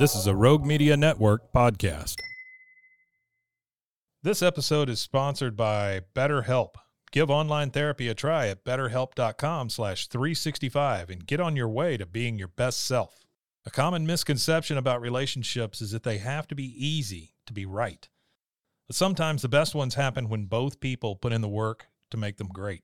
This is a Rogue Media Network podcast. This episode is sponsored by BetterHelp. Give online therapy a try at BetterHelp.com/365 and get on your way to being your best self. A common misconception about relationships is that they have to be easy to be right. But sometimes the best ones happen when both people put in the work to make them great.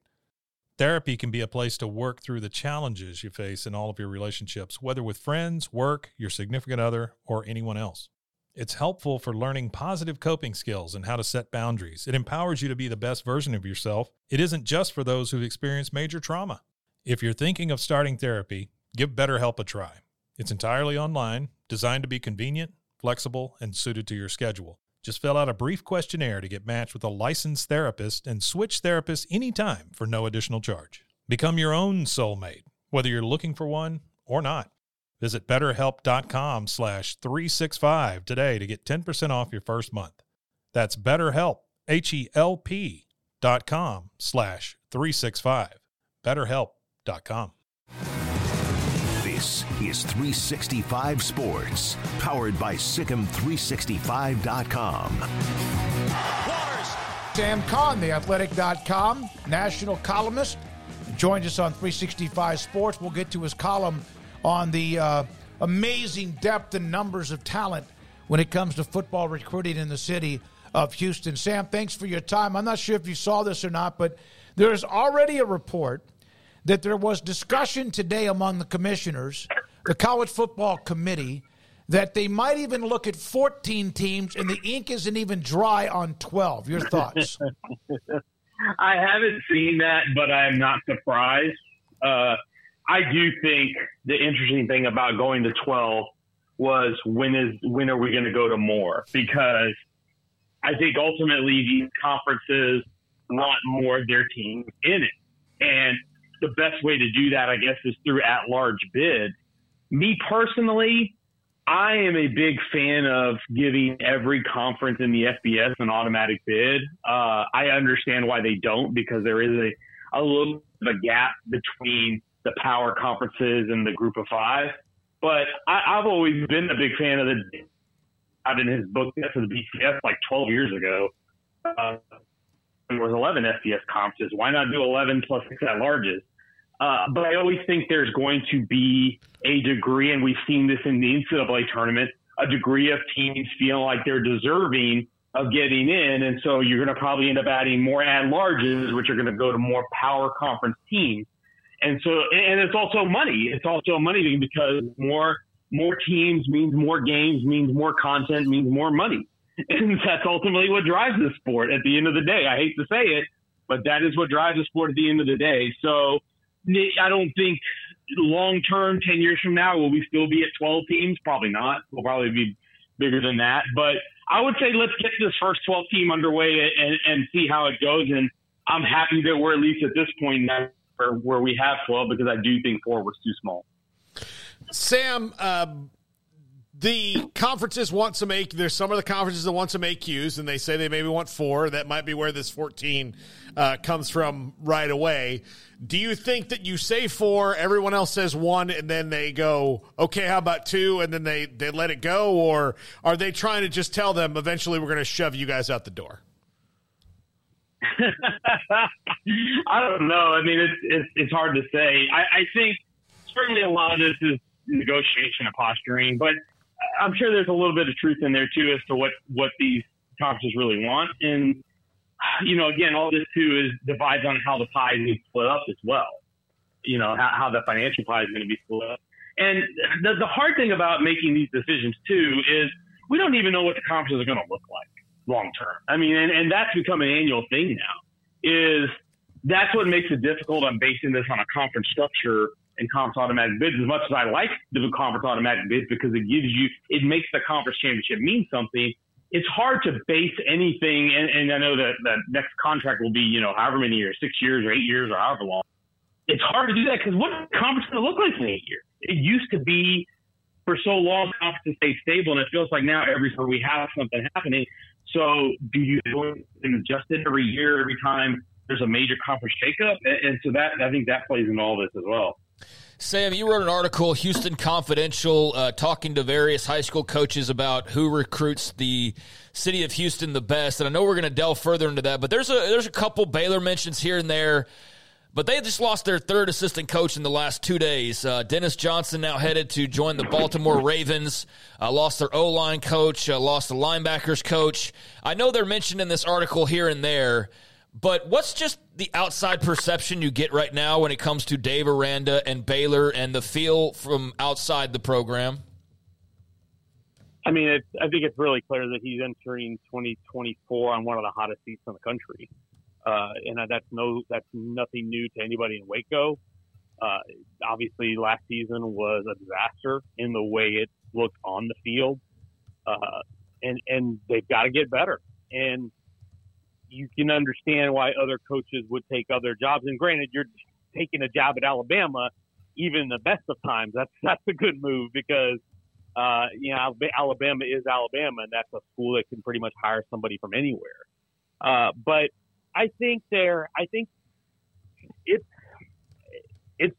Therapy can be a place to work through the challenges you face in all of your relationships, whether with friends, work, your significant other, or anyone else. It's helpful for learning positive coping skills and how to set boundaries. It empowers you to be the best version of yourself. It isn't just for those who've experienced major trauma. If you're thinking of starting therapy, give BetterHelp a try. It's entirely online, designed to be convenient, flexible, and suited to your schedule. Just fill out a brief questionnaire to get matched with a licensed therapist and switch therapists anytime for no additional charge. Become your own soulmate, whether you're looking for one or not. Visit BetterHelp.com/365 today to get 10% off your first month. That's BetterHelp, HELP.com/365. BetterHelp.com. This is 365 Sports, powered by Sikkim365.com. Sam Khan, TheAthletic.com, national columnist, joins us on 365 Sports. We'll get to his column on the amazing depth and numbers of talent when it comes to football recruiting in the city of Houston. Sam, thanks for your time. I'm not sure if you saw this or not, but there's already a report that there was discussion today among the commissioners, the College Football Committee, that they might even look at 14 teams, and the ink isn't even dry on 12. Your thoughts? I haven't seen that, but I am not surprised. I do think the interesting thing about going to 12 was when are we going to go to more? Because I think ultimately these conferences want more of their team in it. And the best way to do that, I guess, is through at-large bids. Me personally, I am a big fan of giving every conference in the FBS an automatic bid. I understand why they don't, because there is a little bit of a gap between the power conferences and the group of five. But I've always been a big fan of the – out in his book, that's the BCS, like 12 years ago. There was 11 FBS conferences. Why not do 11 plus 6 at-larges? But I always think there's going to be a degree, and we've seen this in the NCAA tournament, a degree of teams feeling like they're deserving of getting in, and so you're going to probably end up adding more at-larges, which are going to go to more power conference teams. And so, and it's also money. It's also a money thing, because more teams means more games, means more content, means more money. And that's ultimately what drives the sport at the end of the day. I hate to say it, but that is what drives the sport at the end of the day. So I don't think long-term, 10 years from now, will we still be at 12 teams? Probably not. We'll probably be bigger than that. But I would say let's get this first 12 team underway and see how it goes. And I'm happy that we're at least at this point now where we have 12, because I do think 4 was too small. Sam, the conferences want some AQ. There's some of the conferences that want some AQs, and they say they maybe want 4. That might be where this 14 comes from right away. Do you think that you say 4, everyone else says 1, and then they go, okay, how about 2, and then they let it go? Or are they trying to just tell them, eventually we're going to shove you guys out the door? I don't know. I mean, it's hard to say. I think certainly a lot of this is negotiation and posturing, but I'm sure there's a little bit of truth in there too as to what these conferences really want. And, you know, again, all this too is divides on how the pie is split up as well. You know, how the financial pie is going to be split up. And the hard thing about making these decisions too is we don't even know what the conferences are going to look like long term. I mean, and that's become an annual thing now. That's what makes it difficult on basing this on a conference structure and conference automatic bids, as much as I like the conference automatic bids because it gives you, it makes the conference championship mean something. It's hard to base anything, and I know that the next contract will be, you know, however many years, 6 years or 8 years or however long. It's hard to do that because what does the conference going to look like in 8 years? It used to be for so long conferences stayed stable, and it feels like now every time we have something happening. So do you do something adjusted every year, every time there's a major conference shakeup? And so that, I think that plays into all this as well. Sam, you wrote an article, Houston Confidential, talking to various high school coaches about who recruits the city of Houston the best. And I know we're going to delve further into that, but there's a couple Baylor mentions here and there. But they just lost their third assistant coach in the last 2 days. Dennis Johnson now headed to join the Baltimore Ravens. Lost their O-line coach. Lost the linebackers coach. I know they're mentioned in this article here and there, but what's just the outside perception you get right now when it comes to Dave Aranda and Baylor and the feel from outside the program? I mean, I think it's really clear that he's entering 2024 on one of the hottest seats in the country. And that's nothing new to anybody in Waco. Obviously, last season was a disaster in the way it looked on the field, and they've got to get better. And you can understand why other coaches would take other jobs. And granted, you're taking a job at Alabama, even in the best of times. That's a good move because Alabama is Alabama, and that's a school that can pretty much hire somebody from anywhere. But I think it's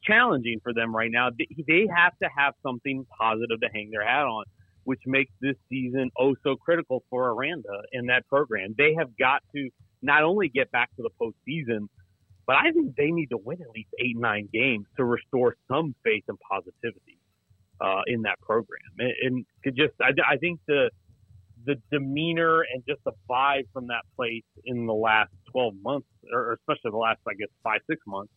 challenging for them right now. They have to have something positive to hang their hat on, which makes this season oh so critical for Aranda and that program. They have got to not only get back to the postseason, but I think they need to win at least 8-9 games to restore some faith and positivity in that program. And I think the demeanor and just the vibe from that place in the last 12 months, or especially the last, 5-6 months,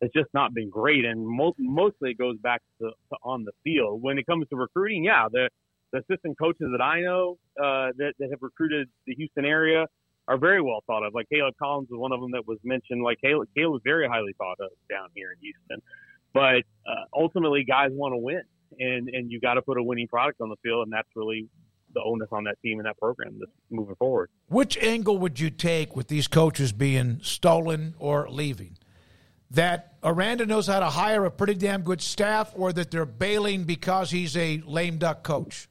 has just not been great. And mostly it goes back to on the field. When it comes to recruiting, yeah, the assistant coaches that I know that have recruited the Houston area are very well thought of. Like Caleb Collins was one of them that was mentioned. Like Caleb was very highly thought of down here in Houston. But ultimately, guys want to win, and you got to put a winning product on the field, and that's really the onus on that team and that program that's moving forward. Which angle would you take with these coaches being stolen or leaving? That Aranda knows how to hire a pretty damn good staff, or that they're bailing because he's a lame duck coach?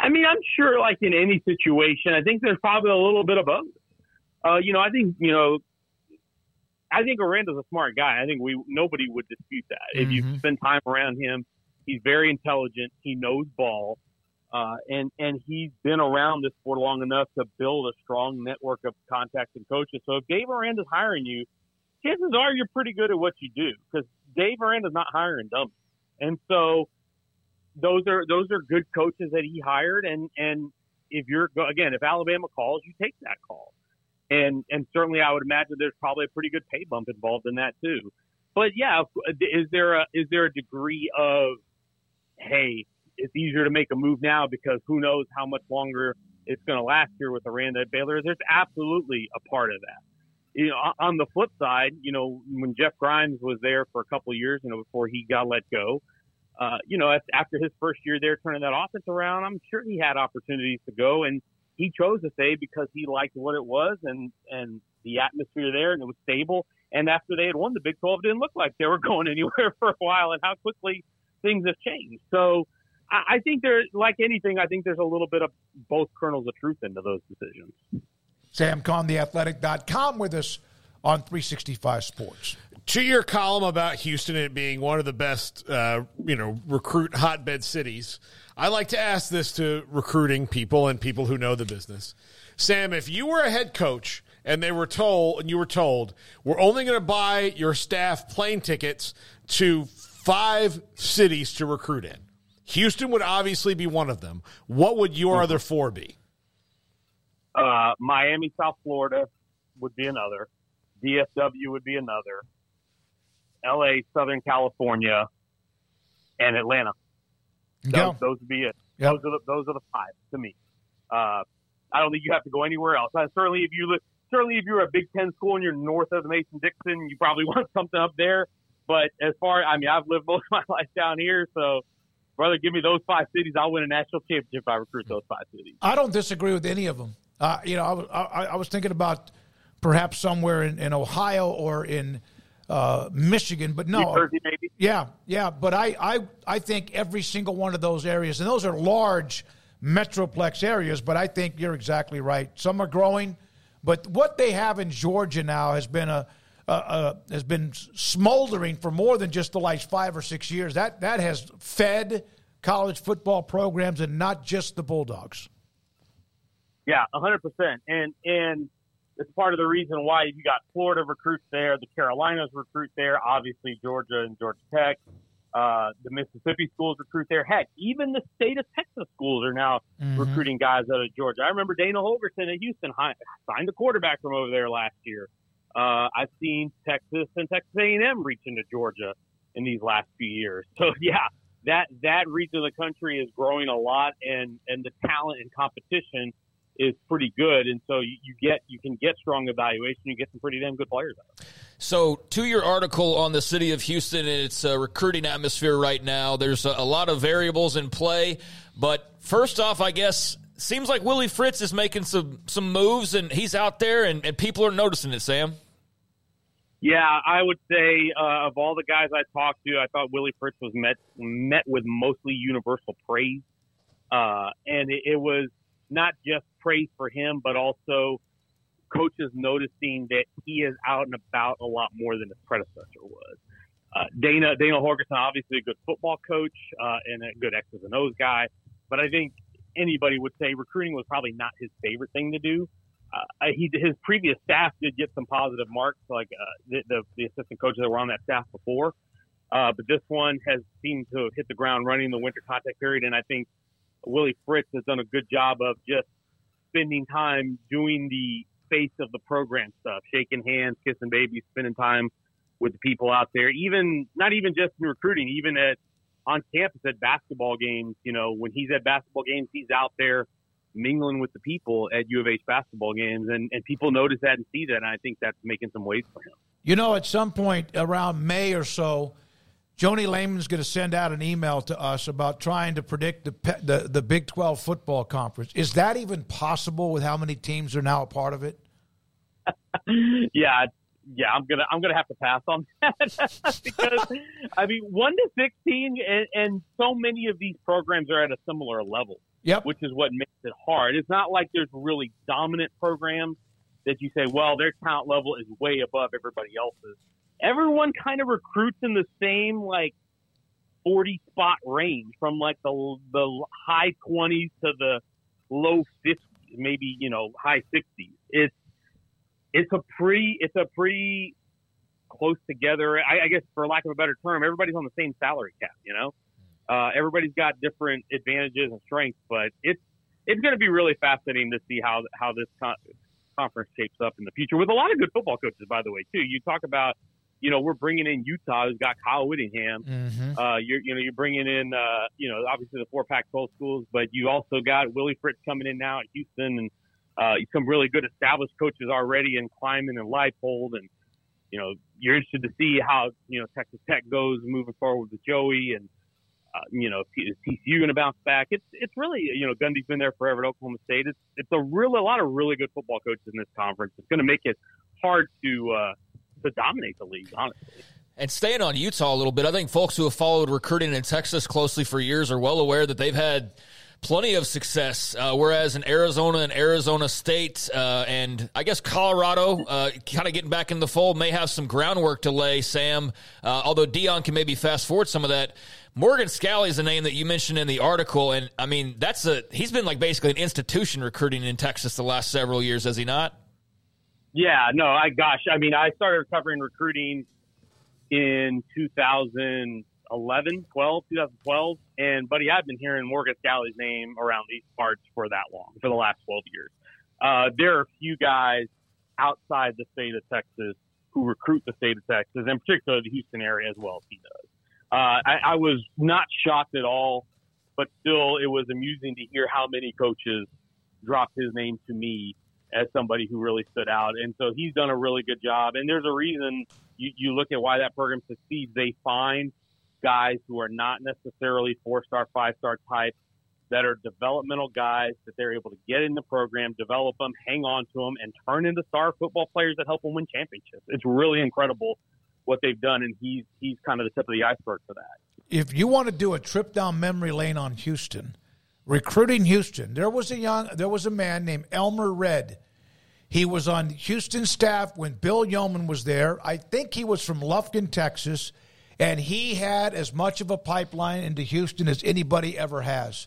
I mean, I'm sure like in any situation, I think there's probably a little bit of both. I think Aranda's a smart guy. I think nobody would dispute that. Mm-hmm. If you spend time around him, he's very intelligent. He knows ball. And he's been around this for long enough to build a strong network of contacts and coaches. So if Dave Aranda's hiring you, chances are you're pretty good at what you do, because Dave Aranda's not hiring dummies. And so those are good coaches that he hired. And if you're, again, if Alabama calls, you take that call. And certainly I would imagine there's probably a pretty good pay bump involved in that too. But yeah, is there a degree of, hey, it's easier to make a move now because who knows how much longer it's going to last here with Aranda at Baylor? There's absolutely a part of that. You know, on the flip side, you know, when Jeff Grimes was there for a couple of years, you know, before he got let go, after his first year there turning that offense around, I'm sure he had opportunities to go, and he chose to stay because he liked what it was and the atmosphere there, and it was stable. And after they had won the Big 12, it didn't look like they were going anywhere for a while, and how quickly things have changed. So I think there's, like anything, I think there's a little bit of both kernels of truth into those decisions. Sam Khan, TheAthletic.com, with us on 365 Sports. To your column about Houston it being one of the best, recruit hotbed cities, I like to ask this to recruiting people and people who know the business. Sam, if you were a head coach and you were told, we're only going to buy your staff plane tickets to 5 cities to recruit in, Houston would obviously be one of them. What would your other 4 be? Miami, South Florida would be another. DFW would be another. LA, Southern California, and Atlanta. Those would be it. Yep. Those are the 5 to me. I don't think you have to go anywhere else. Certainly, if you're a Big Ten school and you're north of the Mason-Dixon, you probably want something up there. But as far, I mean, I've lived most of my life down here, so brother, give me those five cities. I'll win a national championship if I recruit those five cities. I don't disagree with any of them. I was thinking about perhaps somewhere in Ohio or in Michigan, but no. New Jersey, maybe. Yeah. But I think every single one of those areas, and those are large metroplex areas, but I think you're exactly right. Some are growing, but what they have in Georgia now has been has been smoldering for more than just the last 5 or 6 years. That has fed college football programs and not just the Bulldogs. Yeah, 100%. And it's part of the reason why you got Florida recruits there, the Carolinas recruit there, obviously Georgia and Georgia Tech, the Mississippi schools recruit there. Heck, even the state of Texas schools are now recruiting guys out of Georgia. I remember Dana Holgerson at Houston signed a quarterback from over there last year. I've seen Texas and Texas A&M reach into Georgia in these last few years. So, yeah, that region of the country is growing a lot, and the talent and competition is pretty good. And so you can get strong evaluation. You get some pretty damn good players out of it. So to your article on the city of Houston and its recruiting atmosphere right now, there's a lot of variables in play. But first off, I guess, seems like Willie Fritz is making some moves, and he's out there, and people are noticing it, Sam. Yeah, I would say of all the guys I talked to, I thought Willie Fritz was met with mostly universal praise. And it was not just praise for him, but also coaches noticing that he is out and about a lot more than his predecessor was. Dana Horgerson, obviously a good football coach and a good X's and O's guy, but I think anybody would say recruiting was probably not his favorite thing to do. His previous staff did get some positive marks, like the assistant coaches that were on that staff before, but this one has seemed to hit the ground running in the winter contact period, and I think Willie Fritz has done a good job of just spending time doing the face of the program stuff, shaking hands, kissing babies, spending time with the people out there, even not even just in recruiting, even at on campus at basketball games. You know, when he's at basketball games, he's out there mingling with the people at U of H basketball games, and people notice that and see that, and I think that's making some waves for him. You know, at some point around May or so, Joni Layman is going to send out an email to us about trying to predict the Big 12 football conference. Is that even possible with how many teams are now a part of it? Yeah, I'm gonna have to pass on that because I mean 1 to 16, and so many of these programs are at a similar level. Yep. Which is what makes it hard. It's not like there's really dominant programs that you say, well, their talent level is way above everybody else's. Everyone kind of recruits in the same, like, 40-spot range from, like, the high 20s to the low 50s, maybe, you know, high 60s. It's a pretty close together, I guess, for lack of a better term, everybody's on the same salary cap, you know? Everybody's got different advantages and strengths, but it's going to be really fascinating to see how this conference shapes up in the future with a lot of good football coaches, by the way, too. You talk about, you know, we're bringing in Utah, who's got Kyle Whittingham. Mm-hmm. You're bringing in, obviously the 4 Pac-12 schools, but you also got Willie Fritz coming in now at Houston, and some really good established coaches already in Kleiman and Leipold. And, you know, you're interested to see how, you know, Texas Tech goes moving forward with Joey, and, is TCU going to bounce back? It's really, you know, Gundy's been there forever at Oklahoma State. It's a lot of really good football coaches in this conference. It's going to make it hard to dominate the league, honestly. And staying on Utah a little bit, I think folks who have followed recruiting in Texas closely for years are well aware that they've had plenty of success, whereas in Arizona and Arizona State and I guess Colorado kind of getting back in the fold may have some groundwork to lay, Sam, although Dion can maybe fast forward some of that. Morgan Scalley is a name that you mentioned in the article, and, I mean, he's been like basically an institution recruiting in Texas the last several years, has he not? Yeah, no, I started covering recruiting in 2012, and, buddy, I've been hearing Morgan Scalley's name around these parts for that long, for the last 12 years. There are a few guys outside the state of Texas who recruit the state of Texas, and particularly the Houston area as well as he does. I was not shocked at all, but still it was amusing to hear how many coaches dropped his name to me as somebody who really stood out. And so he's done a really good job. And there's a reason you look at why that program succeeds. They find guys who are not necessarily four-star, five-star types that are developmental guys that they're able to get in the program, develop them, hang on to them, and turn into star football players that help them win championships. It's really incredible what they've done, and he's kind of the tip of the iceberg for that. If you want to do a trip down memory lane on Houston, recruiting Houston, there was a man named Elmer Red. He was on Houston staff when Bill Yeoman was there. I think he was from Lufkin, Texas, and he had as much of a pipeline into Houston as anybody ever has.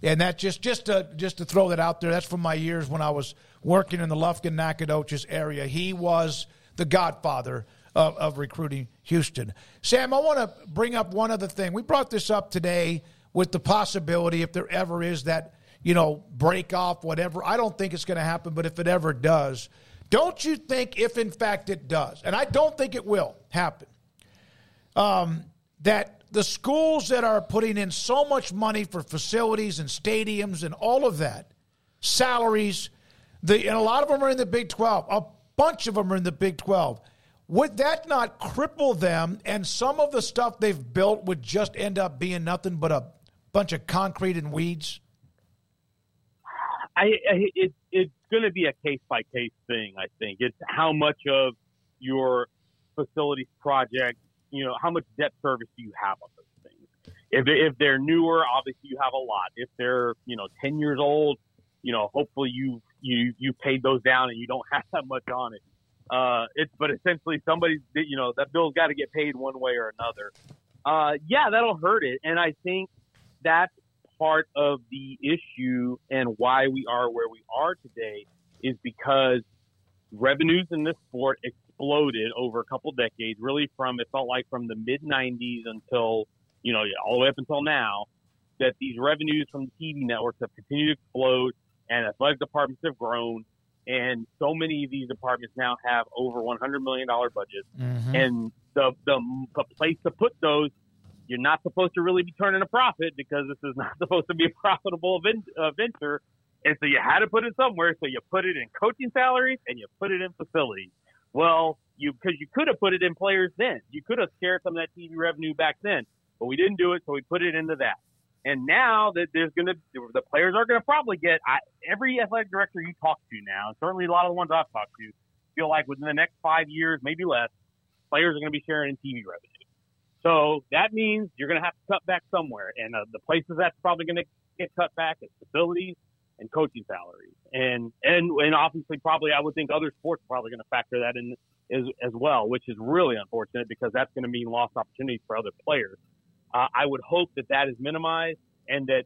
And that just to throw that out there, that's from my years when I was working in the Lufkin, Nacogdoches area. He was the godfather of recruiting Houston. Sam, I want to bring up one other thing. We brought this up today with the possibility, if there ever is that, break off, whatever. I don't think it's going to happen, but if it ever does, don't you think if, in fact, it does, and I don't think it will happen, that the schools that are putting in so much money for facilities and stadiums and all of that, salaries, and a lot of them are in the Big 12. A bunch of them are in the Big 12. Would that not cripple them, and some of the stuff they've built would just end up being nothing but a bunch of concrete and weeds? It's going to be a case-by-case thing, I think. It's how much of your facilities project, how much debt service do you have on those things? If they're newer, obviously you have a lot. If they're, 10 years old, hopefully you paid those down and you don't have that much on it. But essentially somebody, that bill's got to get paid one way or another. That'll hurt it. And I think that's part of the issue and why we are where we are today is because revenues in this sport exploded over a couple decades, really it felt like from the mid-90s until, all the way up until now, that these revenues from the TV networks have continued to explode and athletic departments have grown. And so many of these departments now have over $100 million budgets. Mm-hmm. And the place to put those, you're not supposed to really be turning a profit because this is not supposed to be a profitable venture. And so you had to put it somewhere. So you put it in coaching salaries and you put it in facilities. Well, because you could have put it in players then. You could have scared some of that TV revenue back then. But we didn't do it, so we put it into that. And now that the players are going to probably get every athletic director you talk to now, and certainly a lot of the ones I've talked to, feel like within the next 5 years, maybe less, players are going to be sharing in TV revenue. So that means you're going to have to cut back somewhere. And the places that's probably going to get cut back is facilities and coaching salaries. And obviously probably I would think other sports are probably going to factor that in as well, which is really unfortunate because that's going to mean lost opportunities for other players. I would hope that is minimized and that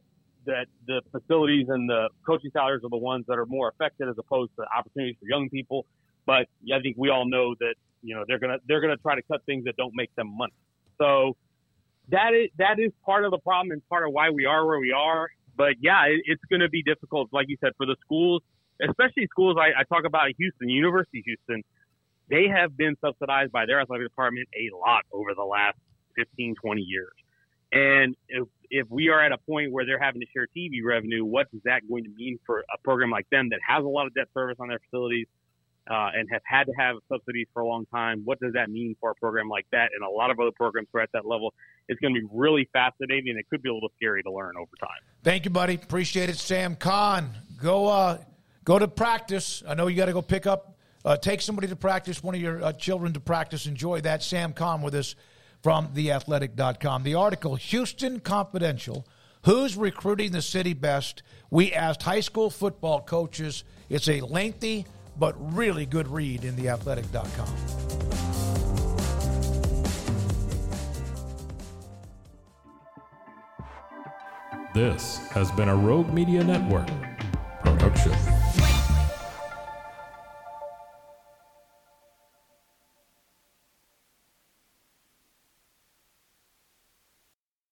the facilities and the coaching salaries are the ones that are more affected as opposed to opportunities for young people. But I think we all know that, they're going to try to cut things that don't make them money. So that is part of the problem and part of why we are where we are. But yeah, it's going to be difficult, like you said, for the schools, especially schools. I talk about Houston, University of Houston. They have been subsidized by their athletic department a lot over the last 15, 20 years. And if we are at a point where they're having to share TV revenue, what is that going to mean for a program like them that has a lot of debt service on their facilities and have had to have subsidies for a long time? What does that mean for a program like that? And a lot of other programs who are at that level. It's going to be really fascinating, and it could be a little scary to learn over time. Thank you, buddy. Appreciate it, Sam Khan. Go to practice. I know you got to go pick up, take somebody to practice, one of your children to practice. Enjoy that. Sam Khan with us. From TheAthletic.com. The article, Houston Confidential, Who's Recruiting the City Best? We asked high school football coaches. It's a lengthy but really good read in TheAthletic.com. This has been a Rogue Media Network production.